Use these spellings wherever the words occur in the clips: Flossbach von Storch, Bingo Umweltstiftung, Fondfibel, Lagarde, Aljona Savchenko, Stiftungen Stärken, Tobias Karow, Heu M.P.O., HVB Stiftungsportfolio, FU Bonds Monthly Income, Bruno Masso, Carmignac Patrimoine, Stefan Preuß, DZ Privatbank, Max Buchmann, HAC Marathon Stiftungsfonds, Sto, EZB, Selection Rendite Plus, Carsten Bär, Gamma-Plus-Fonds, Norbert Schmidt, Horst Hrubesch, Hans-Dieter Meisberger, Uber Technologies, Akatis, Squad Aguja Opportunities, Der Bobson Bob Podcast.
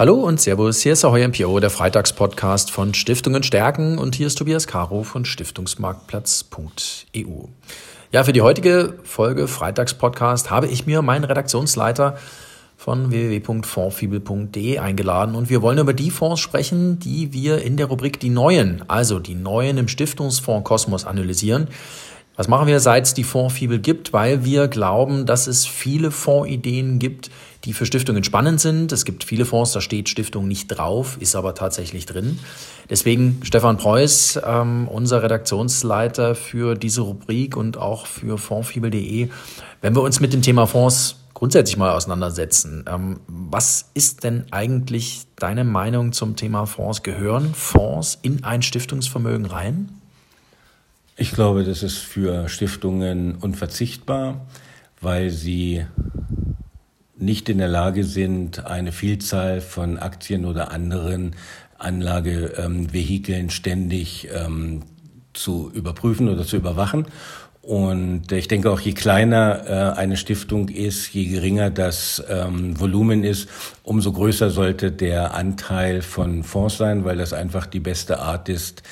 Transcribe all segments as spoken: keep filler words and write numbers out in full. Hallo und Servus, hier ist der Heu M P O, der Freitagspodcast von Stiftungen Stärken und hier ist Tobias Karow von stiftungsmarktplatz punkt e u. Ja, für die heutige Folge Freitagspodcast habe ich mir meinen Redaktionsleiter von w w w punkt fondfibel punkt de eingeladen und wir wollen über die Fonds sprechen, die wir in der Rubrik Die Neuen, also die Neuen im Stiftungsfonds Kosmos analysieren. Was machen wir, seit es die Fondfibel gibt? Weil wir glauben, dass es viele Fondsideen gibt, die für Stiftungen spannend sind. Es gibt viele Fonds, da steht Stiftung nicht drauf, ist aber tatsächlich drin. Deswegen Stefan Preuß, ähm, unser Redaktionsleiter für diese Rubrik und auch für fondfibel punkt de, wenn wir uns mit dem Thema Fonds grundsätzlich mal auseinandersetzen. Ähm, was ist denn eigentlich deine Meinung zum Thema Fonds? Gehören Fonds in ein Stiftungsvermögen rein? Ich glaube, das ist für Stiftungen unverzichtbar, weil sie nicht in der Lage sind, eine Vielzahl von Aktien oder anderen Anlagevehikeln ständig ähm, zu überprüfen oder zu überwachen. Und ich denke auch, je kleiner äh, eine Stiftung ist, je geringer das ähm, Volumen ist, umso größer sollte der Anteil von Fonds sein, weil das einfach die beste Art ist,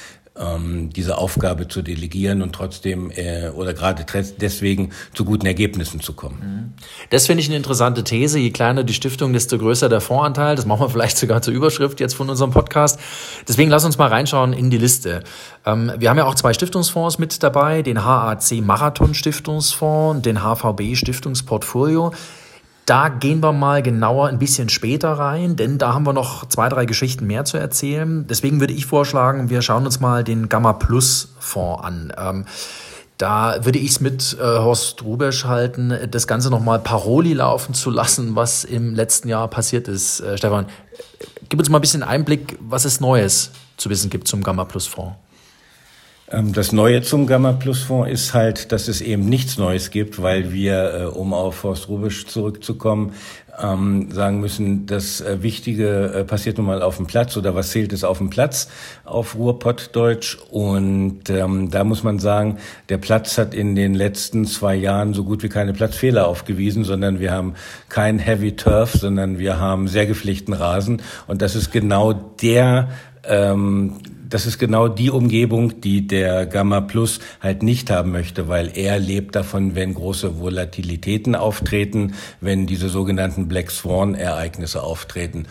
diese Aufgabe zu delegieren und trotzdem äh, oder gerade deswegen zu guten Ergebnissen zu kommen. Das finde ich eine interessante These. Je kleiner die Stiftung, desto größer der Fondsanteil. Das machen wir vielleicht sogar zur Überschrift jetzt von unserem Podcast. Deswegen lass uns mal reinschauen in die Liste. Ähm, wir haben ja auch zwei Stiftungsfonds mit dabei, den H A C Marathon Stiftungsfonds und den H V B Stiftungsportfolio. Da gehen wir mal genauer ein bisschen später rein, denn da haben wir noch zwei, drei Geschichten mehr zu erzählen. Deswegen würde ich vorschlagen, wir schauen uns mal den Gamma-Plus-Fonds an. Ähm, da würde ich es mit äh, Horst Hrubesch halten, das Ganze nochmal Paroli laufen zu lassen, was im letzten Jahr passiert ist. Äh, Stefan, gib uns mal ein bisschen Einblick, was es Neues zu wissen gibt zum Gamma-Plus-Fonds. Das Neue zum Gamma-Plus-Fonds ist halt, dass es eben nichts Neues gibt, weil wir, um auf Horst Hrubesch zurückzukommen, sagen müssen, das Wichtige passiert nun mal auf dem Platz oder was zählt ist auf dem Platz, auf Ruhrpottdeutsch. Und ähm, da muss man sagen, der Platz hat in den letzten zwei Jahren so gut wie keine Platzfehler aufgewiesen, sondern wir haben kein Heavy Turf, sondern wir haben sehr gepflegten Rasen. Und das ist genau der... Ähm, Das ist genau die Umgebung, die der Gamma Plus halt nicht haben möchte, weil er lebt davon, wenn große Volatilitäten auftreten, wenn diese sogenannten Black Swan-Ereignisse auftreten.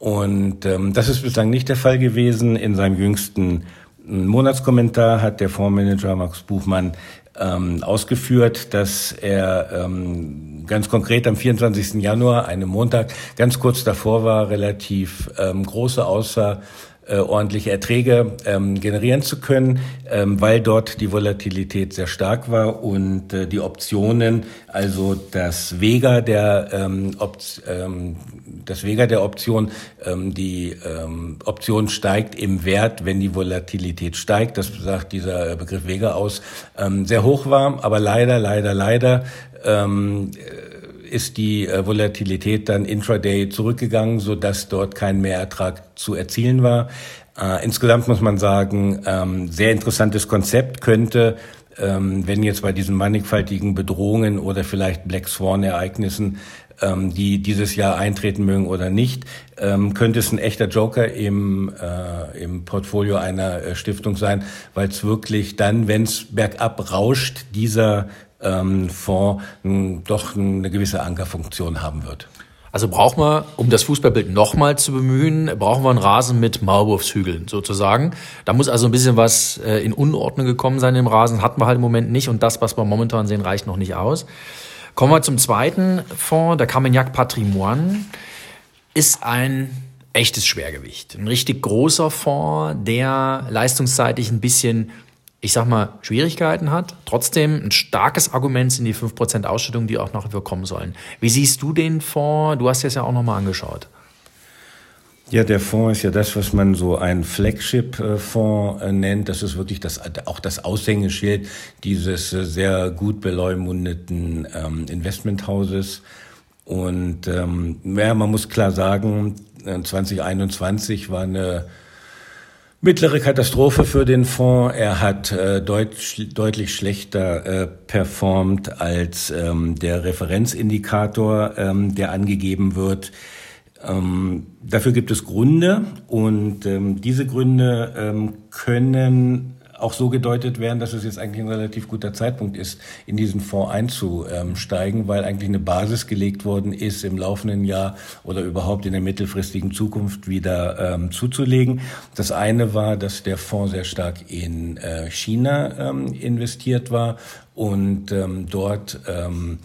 Und ähm, das ist bislang nicht der Fall gewesen. In seinem jüngsten Monatskommentar hat der Fondsmanager Max Buchmann ähm, ausgeführt, dass er ähm, ganz konkret am vierundzwanzigsten Januar, einem Montag, ganz kurz davor war, relativ ähm, große Außer Äh, ordentliche Erträge ähm, generieren zu können, ähm, weil dort die Volatilität sehr stark war und äh, die Optionen, also das Vega der ähm, Opt, ähm, das Vega der Option, ähm, die ähm, Option steigt im Wert, wenn die Volatilität steigt, das sagt dieser Begriff Vega aus, ähm, sehr hoch war, aber leider, leider, leider ähm, ist die Volatilität dann intraday zurückgegangen, so dass dort kein Mehrertrag zu erzielen war. Äh, insgesamt muss man sagen, ähm, sehr interessantes Konzept könnte, ähm, wenn jetzt bei diesen mannigfaltigen Bedrohungen oder vielleicht Black Swan-Ereignissen, ähm, die dieses Jahr eintreten mögen oder nicht, ähm, könnte es ein echter Joker im, äh, im Portfolio einer Stiftung sein, weil es wirklich dann, wenn es bergab rauscht, dieser Ähm, Fonds mh, doch eine gewisse Ankerfunktion haben wird. Also brauchen wir, um das Fußballbild nochmal zu bemühen, brauchen wir einen Rasen mit Maulwurfshügeln sozusagen. Da muss also ein bisschen was äh, in Unordnung gekommen sein im Rasen, hatten wir halt im Moment nicht und das, was wir momentan sehen, reicht noch nicht aus. Kommen wir zum zweiten Fonds, der Carmignac Patrimoine ist ein echtes Schwergewicht. Ein richtig großer Fonds, der leistungsseitig ein bisschen ich sag mal, Schwierigkeiten hat, trotzdem ein starkes Argument sind die fünf Prozent Ausschüttung, die auch nach wie kommen sollen. Wie siehst du den Fonds? Du hast dir das ja auch nochmal angeschaut. Ja, der Fonds ist ja das, was man so ein Flagship-Fonds nennt. Das ist wirklich das, auch das Aushängeschild dieses sehr gut beleumundeten ähm, Investmenthauses. Und ähm, ja, man muss klar sagen, zwanzig einundzwanzig war eine mittlere Katastrophe für den Fonds. Er hat äh, deutsch, deutlich schlechter äh, performt als ähm, der Referenzindikator, ähm, der angegeben wird. Ähm, dafür gibt es Gründe und ähm, diese Gründe ähm, können auch so gedeutet werden, dass es jetzt eigentlich ein relativ guter Zeitpunkt ist, in diesen Fonds einzusteigen, weil eigentlich eine Basis gelegt worden ist, im laufenden Jahr oder überhaupt in der mittelfristigen Zukunft wieder ähm, zuzulegen. Das eine war, dass der Fonds sehr stark in äh, China ähm, investiert war und ähm, dort ähm,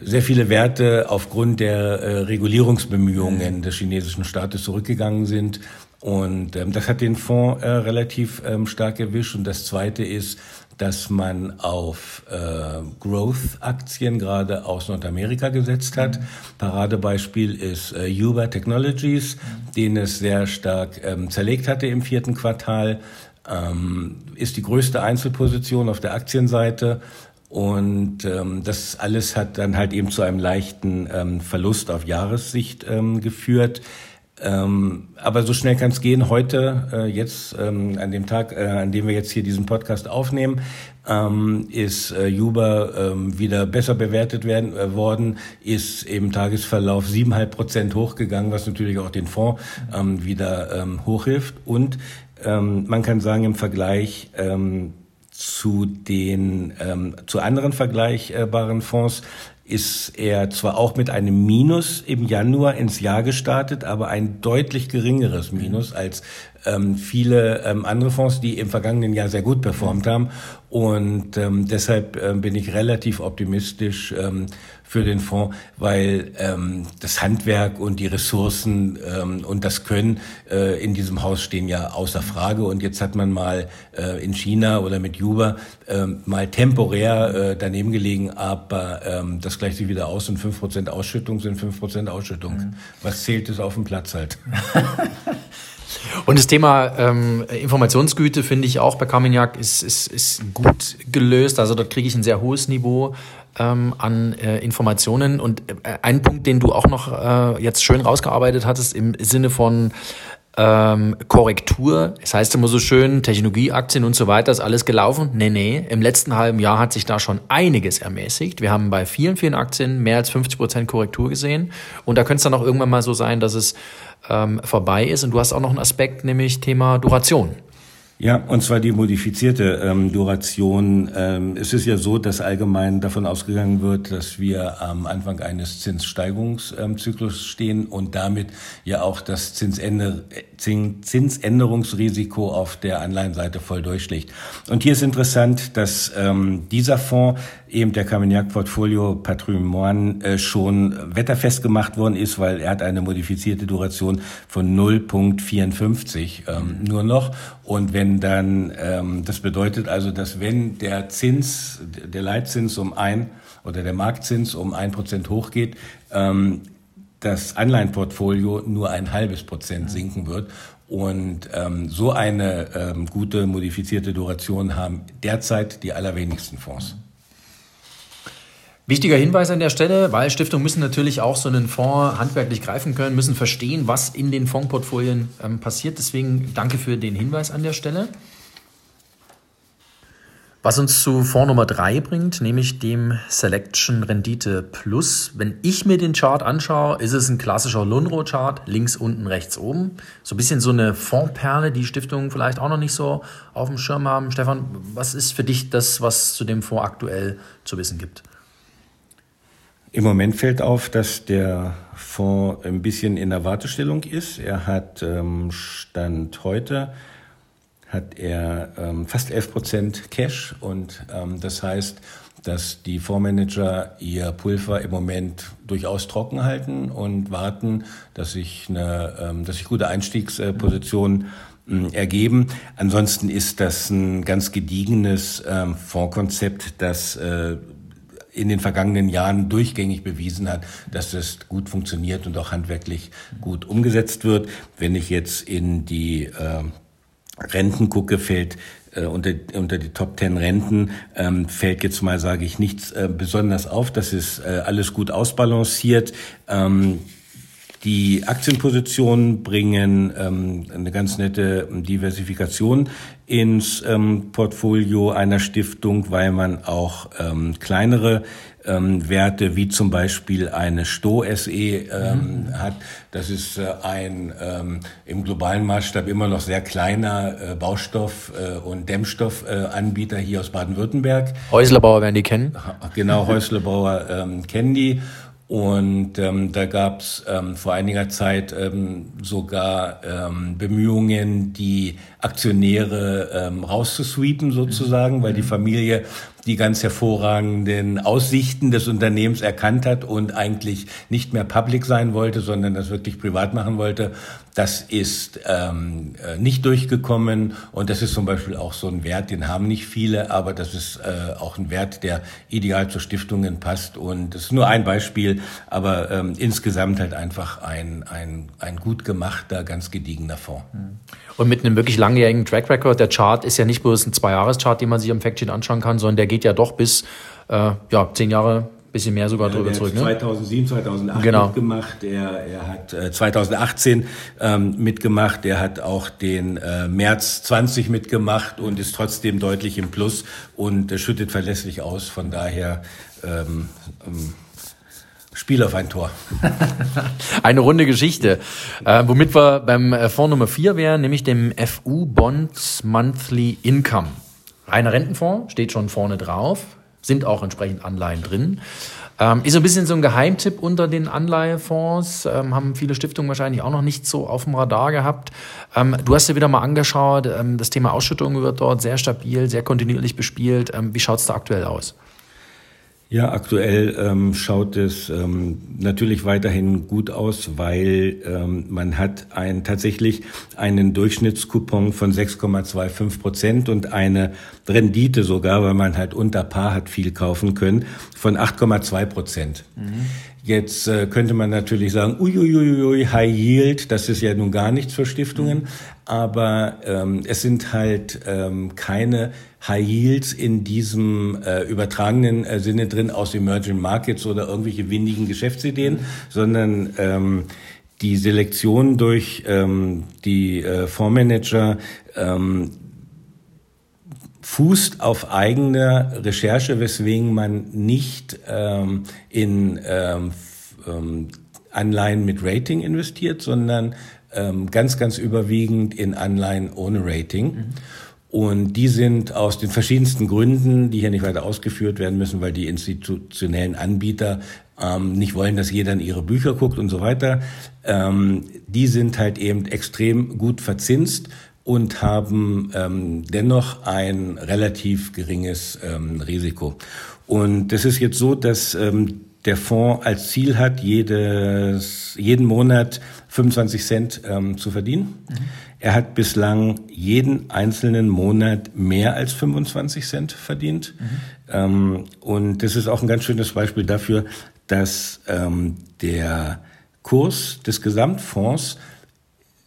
sehr viele Werte aufgrund der äh, Regulierungsbemühungen des chinesischen Staates zurückgegangen sind. Und ähm, das hat den Fonds äh, relativ ähm, stark erwischt. Und das Zweite ist, dass man auf äh, Growth-Aktien gerade aus Nordamerika gesetzt hat. Paradebeispiel ist äh, Uber Technologies, den es sehr stark ähm, zerlegt hatte im vierten Quartal. Ähm, ist die größte Einzelposition auf der Aktienseite. Und ähm, das alles hat dann halt eben zu einem leichten ähm, Verlust auf Jahressicht ähm, geführt. Ähm, aber so schnell kann es gehen. Heute, äh, jetzt ähm, an dem Tag, äh, an dem wir jetzt hier diesen Podcast aufnehmen, ähm, ist äh, Uber ähm, wieder besser bewertet werden äh, worden, ist im Tagesverlauf sieben Komma fünf Prozent hochgegangen, was natürlich auch den Fonds ähm, wieder ähm, hochhilft. Und ähm, man kann sagen, im Vergleich ähm, zu den ähm, zu anderen vergleichbaren Fonds ist er zwar auch mit einem Minus im Januar ins Jahr gestartet, aber ein deutlich geringeres Minus als ähm, viele ähm, andere Fonds, die im vergangenen Jahr sehr gut performt haben. Und ähm, deshalb ähm, bin ich relativ optimistisch ähm, für den Fonds, weil ähm, das Handwerk und die Ressourcen ähm, und das Können äh, in diesem Haus stehen ja außer Frage. Und jetzt hat man mal äh, in China oder mit Uber äh, mal temporär äh, daneben gelegen, aber ähm, das gleicht sich wieder aus und fünf Prozent Ausschüttung sind fünf Prozent Ausschüttung. Mhm. Was zählt, ist auf dem Platz halt. Und das Thema ähm, Informationsgüte finde ich auch bei Carmignac ist, ist, ist gut gelöst. Also dort kriege ich ein sehr hohes Niveau ähm, an äh, Informationen. Und äh, ein Punkt, den du auch noch äh, jetzt schön rausgearbeitet hattest im Sinne von ähm, Korrektur. Es heißt immer so schön, Technologieaktien und so weiter, ist alles gelaufen. Nee, nee, im letzten halben Jahr hat sich da schon einiges ermäßigt. Wir haben bei vielen, vielen Aktien mehr als fünfzig Prozent Korrektur gesehen. Und da könnte es dann auch irgendwann mal so sein, dass es vorbei ist. Und du hast auch noch einen Aspekt, nämlich Thema Duration. Ja, und zwar die modifizierte ähm, Duration. Ähm, es ist ja so, dass allgemein davon ausgegangen wird, dass wir am Anfang eines Zinssteigungszyklus ähm, stehen und damit ja auch das Zinsende, Zins, Zinsänderungsrisiko auf der Anleihenseite voll durchschlägt. Und hier ist interessant, dass ähm, dieser Fonds, eben der Carmignac Portfolio Patrimoine, äh, schon wetterfest gemacht worden ist, weil er hat eine modifizierte Duration von null Komma vierundfünfzig ähm, nur noch. Und wenn dann, ähm, das bedeutet also, dass wenn der Zins, der Leitzins um ein oder der Marktzins um ein Prozent hochgeht, ähm, das Anleihenportfolio nur ein halbes Prozent sinken wird. Und ähm, so eine ähm, gute modifizierte Duration haben derzeit die allerwenigsten Fonds. Wichtiger Hinweis an der Stelle, weil Stiftungen müssen natürlich auch so einen Fonds handwerklich greifen können, müssen verstehen, was in den Fondsportfolien ähm, passiert. Deswegen danke für den Hinweis an der Stelle. Was uns zu Fonds Nummer drei bringt, nämlich dem Selection Rendite Plus. Wenn ich mir den Chart anschaue, ist es ein klassischer Lunro-Chart, links unten, rechts oben. So ein bisschen so eine Fondsperle, die Stiftungen vielleicht auch noch nicht so auf dem Schirm haben. Stefan, was ist für dich das, was zu dem Fonds aktuell zu wissen gibt? Im Moment fällt auf, dass der Fonds ein bisschen in der Wartestellung ist. Er hat ähm, Stand heute hat er ähm, fast elf Prozent Cash und ähm, das heißt, dass die Fondsmanager ihr Pulver im Moment durchaus trocken halten und warten, dass sich eine, ähm, dass sich gute Einstiegspositionen äh, ergeben. Ansonsten ist das ein ganz gediegenes ähm, Fondskonzept, das äh, in den vergangenen Jahren durchgängig bewiesen hat, dass es gut funktioniert und auch handwerklich gut umgesetzt wird. Wenn ich jetzt in die äh, Renten gucke, fällt äh, unter, unter die Top Ten Renten, ähm, fällt jetzt mal, sage ich, nichts äh, besonders auf. Das ist äh, alles gut ausbalanciert. Ähm, Die Aktienpositionen bringen ähm, eine ganz nette Diversifikation ins ähm, Portfolio einer Stiftung, weil man auch ähm, kleinere ähm, Werte wie zum Beispiel eine Sto-S E ähm, mhm. hat. Das ist äh, ein ähm, im globalen Maßstab immer noch sehr kleiner äh, Baustoff- äh, und Dämmstoffanbieter äh, hier aus Baden-Württemberg. Häuslebauer werden die kennen. Genau, Häuslebauer ähm, kennen die. Und ähm, da gab's ähm, vor einiger Zeit ähm, sogar ähm, Bemühungen, die Aktionäre ähm, rauszusweepen sozusagen, weil die Familie die ganz hervorragenden Aussichten des Unternehmens erkannt hat und eigentlich nicht mehr public sein wollte, sondern das wirklich privat machen wollte. Das ist ähm, nicht durchgekommen und das ist zum Beispiel auch so ein Wert, den haben nicht viele, aber das ist äh, auch ein Wert, der ideal zu Stiftungen passt, und das ist nur ein Beispiel, aber ähm, insgesamt halt einfach ein ein ein gut gemachter, ganz gediegener Fonds. Und mit einem wirklich langjährigen Track Record. Der Chart ist ja nicht bloß ein Zwei-Jahres-Chart, den man sich am Factsheet anschauen kann, sondern der geht ja doch bis äh, ja, zehn Jahre, bisschen mehr sogar ja, drüber zurück. Er hat zweitausendsieben, zweitausendacht genau. mitgemacht, er, er hat äh, zweitausendachtzehn ähm, mitgemacht, er hat auch den äh, März zwanzig mitgemacht und ist trotzdem deutlich im Plus und äh, schüttet verlässlich aus, von daher ähm, ähm, Spiel auf ein Tor. Eine runde Geschichte, äh, womit wir beim äh, Fonds Nummer vier wären, nämlich dem F U Bonds Monthly Income. Ein Rentenfonds, steht schon vorne drauf, sind auch entsprechend Anleihen drin. Ähm, ist so ein bisschen so ein Geheimtipp unter den Anleihefonds, ähm, haben viele Stiftungen wahrscheinlich auch noch nicht so auf dem Radar gehabt. Ähm, du hast dir wieder mal angeschaut, ähm, das Thema Ausschüttung wird dort sehr stabil, sehr kontinuierlich bespielt. Ähm, wie schaut es da aktuell aus? Ja, aktuell ähm, schaut es ähm, natürlich weiterhin gut aus, weil ähm, man hat ein, tatsächlich einen Durchschnittskupon von sechs Komma fünfundzwanzig Prozent und eine Rendite sogar, weil man halt unter Par hat viel kaufen können, von acht Komma zwei Prozent. Mhm. Jetzt äh, könnte man natürlich sagen, uiuiuiui, High Yield, das ist ja nun gar nichts für Stiftungen, mhm. aber ähm, es sind halt ähm, keine High Yields in diesem äh, übertragenen äh, Sinne drin aus Emerging Markets oder irgendwelche windigen Geschäftsideen, sondern ähm, die Selektion durch ähm, die äh, Fondsmanager ähm, fußt auf eigene Recherche, weswegen man nicht ähm, in ähm, ähm, Anleihen mit Rating investiert, sondern ähm, ganz, ganz überwiegend in Anleihen ohne Rating. Mhm. Und die sind aus den verschiedensten Gründen, die hier nicht weiter ausgeführt werden müssen, weil die institutionellen Anbieter ähm, nicht wollen, dass jeder in ihre Bücher guckt und so weiter. Ähm, die sind halt eben extrem gut verzinst und haben ähm, dennoch ein relativ geringes ähm, Risiko. Und das ist jetzt so, dass ähm, der Fonds als Ziel hat, jedes, jeden Monat fünfundzwanzig Cent ähm, zu verdienen. Mhm. Er hat bislang jeden einzelnen Monat mehr als fünfundzwanzig Cent verdient. Mhm. Ähm, und das ist auch ein ganz schönes Beispiel dafür, dass ähm, der Kurs des Gesamtfonds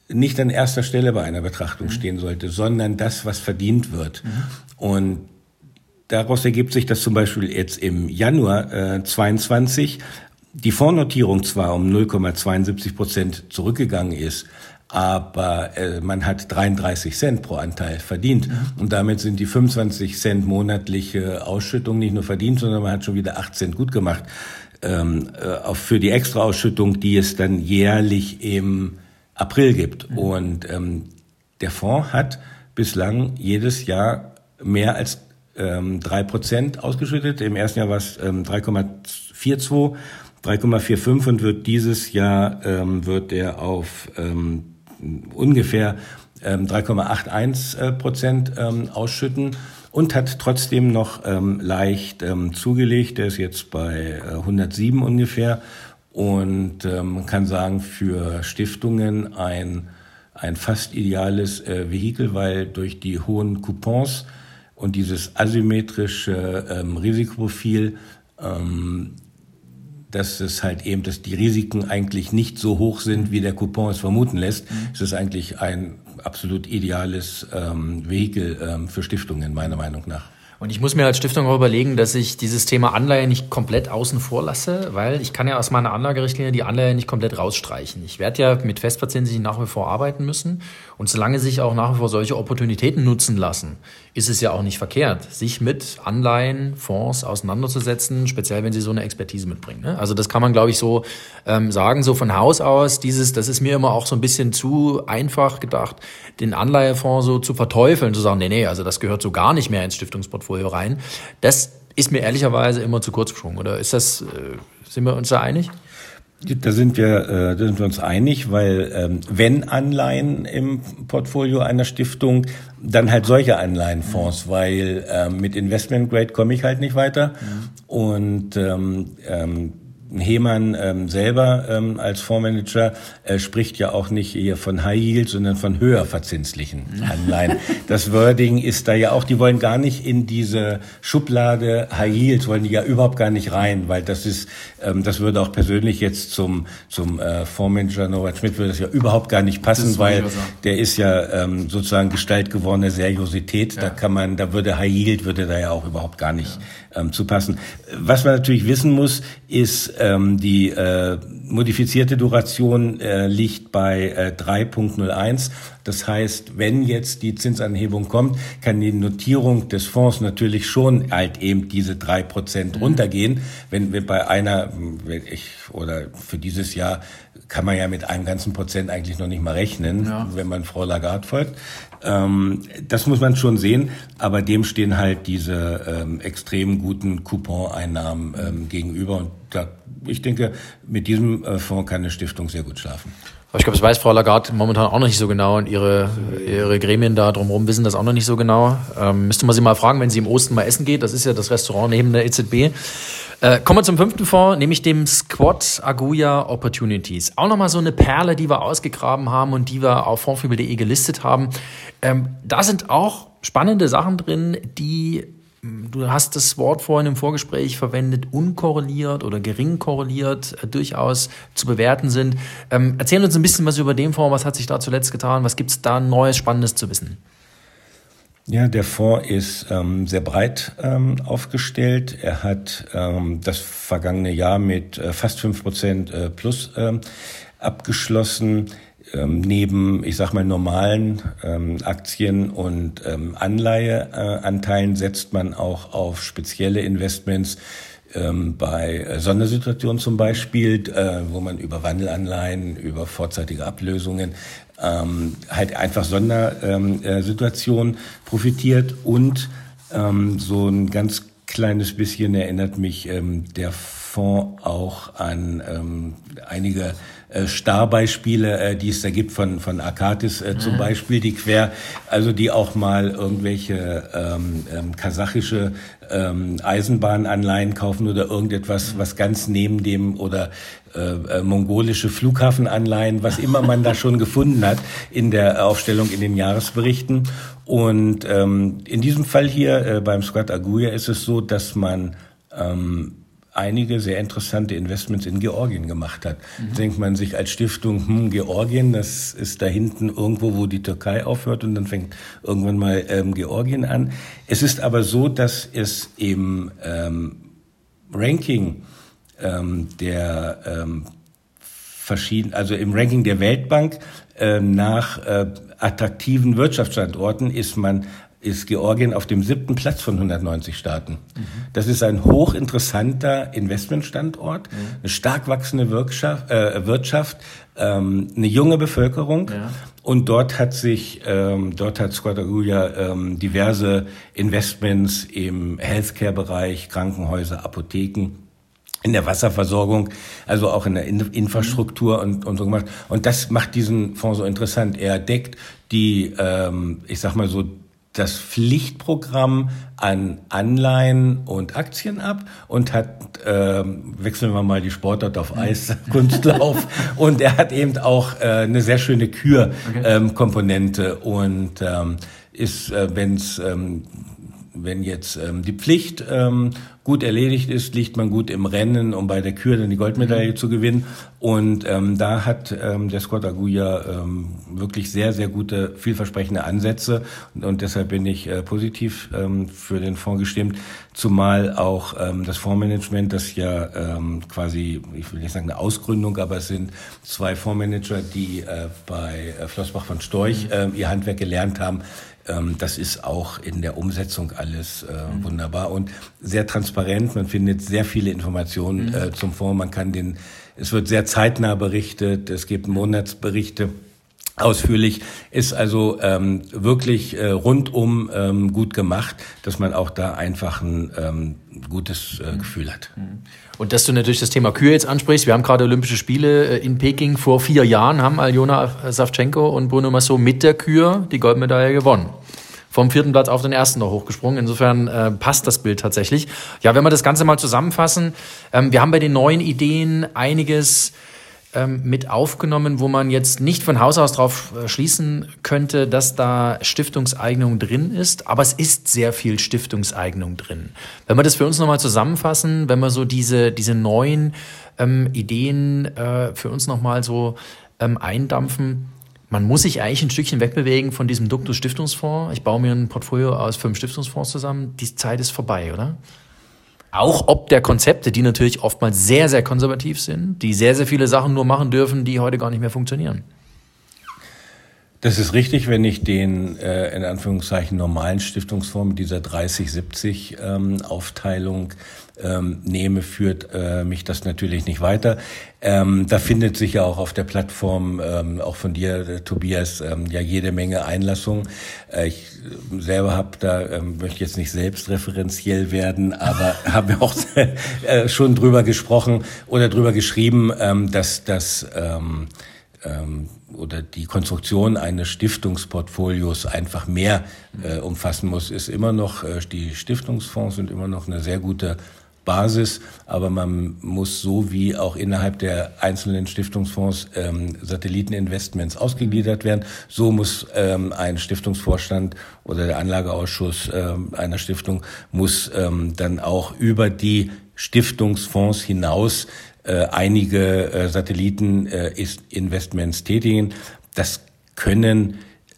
nicht an erster Stelle bei einer Betrachtung mhm. stehen sollte, sondern das, was verdient wird. Mhm. Und daraus ergibt sich, dass zum Beispiel jetzt im Januar äh, zweiundzwanzig die Fondsnotierung zwar um null Komma sieben zwei Prozent zurückgegangen ist, aber äh, man hat dreiunddreißig Cent pro Anteil verdient. Mhm. Und damit sind die fünfundzwanzig Cent monatliche Ausschüttung nicht nur verdient, sondern man hat schon wieder acht Cent gut gemacht. Ähm, äh, auch für die Extra-Ausschüttung, die es dann jährlich im April gibt. Mhm. Und ähm, der Fonds hat bislang jedes Jahr mehr als drei Prozent ausgeschüttet. Im ersten Jahr war es ähm, drei Komma zweiundvierzig, drei Komma fünfundvierzig und wird dieses Jahr ähm, wird er auf ähm, ungefähr ähm, drei Komma einundachtzig Prozent ähm, ausschütten und hat trotzdem noch ähm, leicht ähm, zugelegt. Er ist jetzt bei äh, hundertsieben ungefähr und ähm, man kann sagen, für Stiftungen ein ein fast ideales äh, Vehikel, weil durch die hohen Coupons und dieses asymmetrische ähm, Risikoprofil, ähm, dass es halt eben, dass die Risiken eigentlich nicht so hoch sind, wie der Coupon es vermuten lässt, mhm. ist es eigentlich ein absolut ideales ähm, Vehikel ähm, für Stiftungen, meiner Meinung nach. Und ich muss mir als Stiftung auch überlegen, dass ich dieses Thema Anleihe nicht komplett außen vor lasse, weil ich kann ja aus meiner Anlagerichtlinie die Anleihe nicht komplett rausstreichen. Ich werde ja mit Festverzinsen nach wie vor arbeiten müssen. Und solange sich auch nach wie vor solche Opportunitäten nutzen lassen, ist es ja auch nicht verkehrt, sich mit Anleihen, Fonds auseinanderzusetzen, speziell wenn sie so eine Expertise mitbringen. Ne? Also das kann man, glaube ich, so ähm, sagen, so von Haus aus. Dieses, das ist mir immer auch so ein bisschen zu einfach gedacht, den Anleihefonds so zu verteufeln, zu sagen, nee, nee, also das gehört so gar nicht mehr ins Stiftungsportfolio rein. Das ist mir ehrlicherweise immer zu kurz gesprungen, oder ist das, sind wir uns da einig? Da sind wir, da sind wir uns einig, weil wenn Anleihen im Portfolio einer Stiftung, dann halt solche Anleihenfonds, weil mit Investment Grade komme ich halt nicht weiter. Und ähm, Hemann ähm, selber ähm, als Fondsmanager äh, spricht ja auch nicht hier von High Yield, sondern von höher verzinslichen Anleihen. Das Wording ist da ja auch, die wollen gar nicht in diese Schublade High Yield, wollen die ja überhaupt gar nicht rein, weil das ist, ähm, das würde auch persönlich jetzt zum zum äh, Fondsmanager Norbert Schmidt würde das ja überhaupt gar nicht passen, weil der ist ja ähm, sozusagen Gestalt gewordene Seriosität, ja. Da kann man, da würde High Yield, würde da ja auch überhaupt gar nicht ja. ähm, zu passen. Was man natürlich wissen muss, ist, die äh, modifizierte Duration äh, liegt bei äh, drei Komma null eins. Das heißt, wenn jetzt die Zinsanhebung kommt, kann die Notierung des Fonds natürlich schon halt eben diese drei Prozent mhm. runtergehen. Wenn wir bei einer, wenn ich, oder für dieses Jahr kann man ja mit einem ganzen Prozent eigentlich noch nicht mal rechnen, ja. Wenn man Frau Lagarde folgt. Ähm, das muss man schon sehen, aber dem stehen halt diese ähm, extrem guten Coupon-Einnahmen ähm, gegenüber. Und da, ich denke, mit diesem äh, Fonds kann eine Stiftung sehr gut schlafen. Aber ich glaube, das weiß Frau Lagarde momentan auch noch nicht so genau und ihre, ihre Gremien da drumherum wissen das auch noch nicht so genau. Ähm, müsste man sie mal fragen, wenn sie im Osten mal essen geht. Das ist ja das Restaurant neben der E Z B. Äh, kommen wir zum fünften Fonds, nämlich dem Squad Aguja Opportunities. Auch nochmal so eine Perle, die wir ausgegraben haben und die wir auf fondfibel punkt de gelistet haben. Ähm, da sind auch spannende Sachen drin, die... Du hast das Wort vorhin im Vorgespräch verwendet, unkorreliert oder gering korreliert, äh, durchaus zu bewerten sind. Ähm, erzähl uns ein bisschen was über den Fonds, was hat sich da zuletzt getan, was gibt es da Neues, Spannendes zu wissen? Ja, der Fonds ist ähm, sehr breit ähm, aufgestellt. Er hat ähm, das vergangene Jahr mit äh, fast fünf Prozent äh, plus ähm, abgeschlossen. Ähm, neben, ich sag mal, normalen ähm, Aktien- und ähm, Anleiheanteilen äh, setzt man auch auf spezielle Investments ähm, bei äh, Sondersituationen zum Beispiel, äh, wo man über Wandelanleihen, über vorzeitige Ablösungen ähm, halt einfach Sondersituationen profitiert. Und ähm, so ein ganz kleines bisschen erinnert mich ähm, der Fonds auch an ähm, einige äh, Starbeispiele, äh, die es da gibt von von Akatis äh, zum Beispiel, die quer, also die auch mal irgendwelche ähm, ähm, kasachische ähm, Eisenbahnanleihen kaufen oder irgendetwas, was ganz neben dem oder äh, äh, mongolische Flughafenanleihen, was immer man da schon gefunden hat in der Aufstellung in den Jahresberichten. Und ähm, in diesem Fall hier äh, beim Squad Aguja ist es so, dass man ähm, einige sehr interessante Investments in Georgien gemacht hat. Mhm. Denkt man sich als Stiftung, hm, Georgien, das ist da hinten irgendwo, wo die Türkei aufhört und dann fängt irgendwann mal ähm, Georgien an. Es ist aber so, dass es im ähm, Ranking ähm, der ähm, verschiedenen, also im Ranking der Weltbank äh, nach äh, attraktiven Wirtschaftsstandorten ist man ist Georgien auf dem siebten Platz von hundertneunzig Staaten. Mhm. Das ist ein hochinteressanter Investmentstandort, mhm. eine stark wachsende Wirtschaft, äh, Wirtschaft ähm, eine junge Bevölkerung. Ja. Und dort hat sich, ähm, dort hat Squad Aguja ähm, diverse Investments im Healthcare-Bereich, Krankenhäuser, Apotheken, in der Wasserversorgung, also auch in der Infrastruktur und, und so gemacht. Und das macht diesen Fonds so interessant. Er deckt die, ähm, ich sag mal so, das Pflichtprogramm an Anleihen und Aktien ab und hat, ähm, wechseln wir mal die Sportart auf Eis, Kunstlauf. Und er hat eben auch äh, eine sehr schöne Kür-Komponente okay. ähm, und ähm, ist, äh, wenn's, ähm, wenn jetzt ähm, die Pflicht ähm, gut erledigt ist, liegt man gut im Rennen, um bei der Kür dann die Goldmedaille mhm. zu gewinnen. Und ähm, da hat ähm, der Squad Aguja ähm, wirklich sehr, sehr gute, vielversprechende Ansätze. Und, und deshalb bin ich äh, positiv ähm, für den Fonds gestimmt. Zumal auch ähm, das Fondsmanagement, das ja ähm, quasi, ich will nicht sagen eine Ausgründung, aber es sind zwei Fondsmanager, die äh, bei äh, Flossbach von Storch äh, ihr Handwerk gelernt haben. Das ist auch in der Umsetzung alles äh, mhm. wunderbar und sehr transparent. Man findet sehr viele Informationen mhm. äh, zum Fonds. Man kann den, es wird sehr zeitnah berichtet. Es gibt Monatsberichte ausführlich. Ist also ähm, wirklich äh, rundum ähm, gut gemacht, dass man auch da einfach ein ähm, gutes äh, mhm. Gefühl hat. Mhm. Und dass du natürlich das Thema Kühe jetzt ansprichst. Wir haben gerade Olympische Spiele in Peking vor vier Jahren, haben Aljona Savchenko und Bruno Masso mit der Kür die Goldmedaille gewonnen. Vom vierten Platz auf den ersten noch hochgesprungen. Insofern äh, passt das Bild tatsächlich. Ja, wenn wir das Ganze mal zusammenfassen. Ähm, wir haben bei den neuen Ideen einiges ähm, mit aufgenommen, wo man jetzt nicht von Haus aus drauf äh, schließen könnte, dass da Stiftungseignung drin ist. Aber es ist sehr viel Stiftungseignung drin. Wenn wir das für uns nochmal zusammenfassen, wenn wir so diese, diese neuen ähm, Ideen äh, für uns nochmal so ähm, eindampfen, man muss sich eigentlich ein Stückchen wegbewegen von diesem Duktus Stiftungsfonds. Ich baue mir ein Portfolio aus fünf Stiftungsfonds zusammen. Die Zeit ist vorbei, oder? Auch ob der Konzepte, die natürlich oftmals sehr, sehr konservativ sind, die sehr, sehr viele Sachen nur machen dürfen, die heute gar nicht mehr funktionieren. Das ist richtig, wenn ich den äh, in Anführungszeichen normalen Stiftungsfonds mit dieser dreißig siebzig ähm, Aufteilung ähm, nehme, führt äh, mich das natürlich nicht weiter. Ähm, da findet sich ja auch auf der Plattform, ähm, auch von dir, äh, Tobias, ähm, ja jede Menge Einlassungen. Äh, ich selber habe da, ähm, möchte jetzt nicht selbstreferenziell werden, aber habe ja auch äh, schon drüber gesprochen oder drüber geschrieben, ähm, dass das... Ähm, ähm, oder die Konstruktion eines Stiftungsportfolios einfach mehr äh, umfassen muss, ist immer noch, äh, die Stiftungsfonds sind immer noch eine sehr gute Basis, aber man muss so wie auch innerhalb der einzelnen Stiftungsfonds ähm, Satelliteninvestments ausgegliedert werden, so muss ähm, ein Stiftungsvorstand oder der Anlageausschuss ähm, einer Stiftung muss ähm, dann auch über die Stiftungsfonds hinaus Äh, einige äh, Satelliten-Investments äh, tätigen. Das können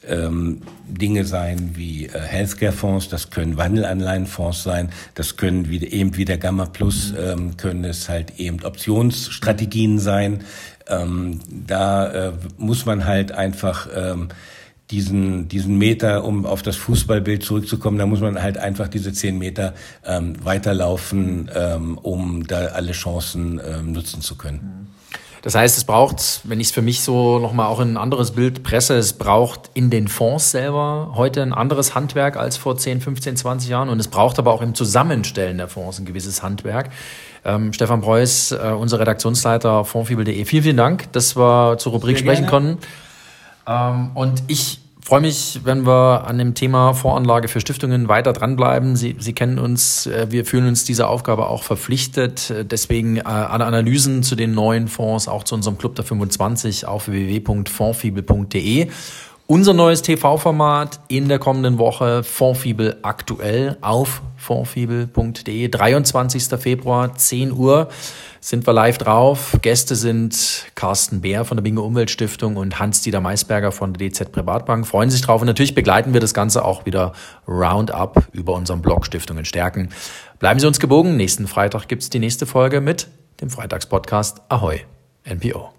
ähm, Dinge sein wie äh, Healthcare-Fonds, das können Wandelanleihenfonds sein, das können wie, eben wie der Gamma-Plus, ähm, können es halt eben Optionsstrategien sein. Ähm, da äh, muss man halt einfach... Ähm, diesen diesen Meter, um auf das Fußballbild zurückzukommen, da muss man halt einfach diese zehn Meter ähm, weiterlaufen, ähm, um da alle Chancen ähm, nutzen zu können. Das heißt, es braucht, wenn ich es für mich so nochmal auch in ein anderes Bild presse, es braucht in den Fonds selber heute ein anderes Handwerk als vor zehn, fünfzehn, zwanzig Jahren und es braucht aber auch im Zusammenstellen der Fonds ein gewisses Handwerk. Ähm, Stefan Preuß, äh, unser Redaktionsleiter fondfibel punkt de, vielen, vielen Dank, dass wir zur Rubrik Sehr sprechen gerne. Konnten. Und ich freue mich, wenn wir an dem Thema Voranlage für Stiftungen weiter dranbleiben. Sie, Sie kennen uns, wir fühlen uns dieser Aufgabe auch verpflichtet. Deswegen alle Analysen zu den neuen Fonds, auch zu unserem Club der fünfundzwanzig auf w w w punkt fondfibel punkt de. Unser neues T V-Format in der kommenden Woche, Fondfibel aktuell auf fondfibel punkt de. dreiundzwanzigster Februar, zehn Uhr sind wir live drauf. Gäste sind Carsten Bär von der Bingo Umweltstiftung und Hans-Dieter Meisberger von der D Z Privatbank. Freuen sich drauf und natürlich begleiten wir das Ganze auch wieder Roundup über unseren Blog Stiftungen Stärken. Bleiben Sie uns gebogen. Nächsten Freitag gibt's die nächste Folge mit dem Freitagspodcast Ahoi M P O.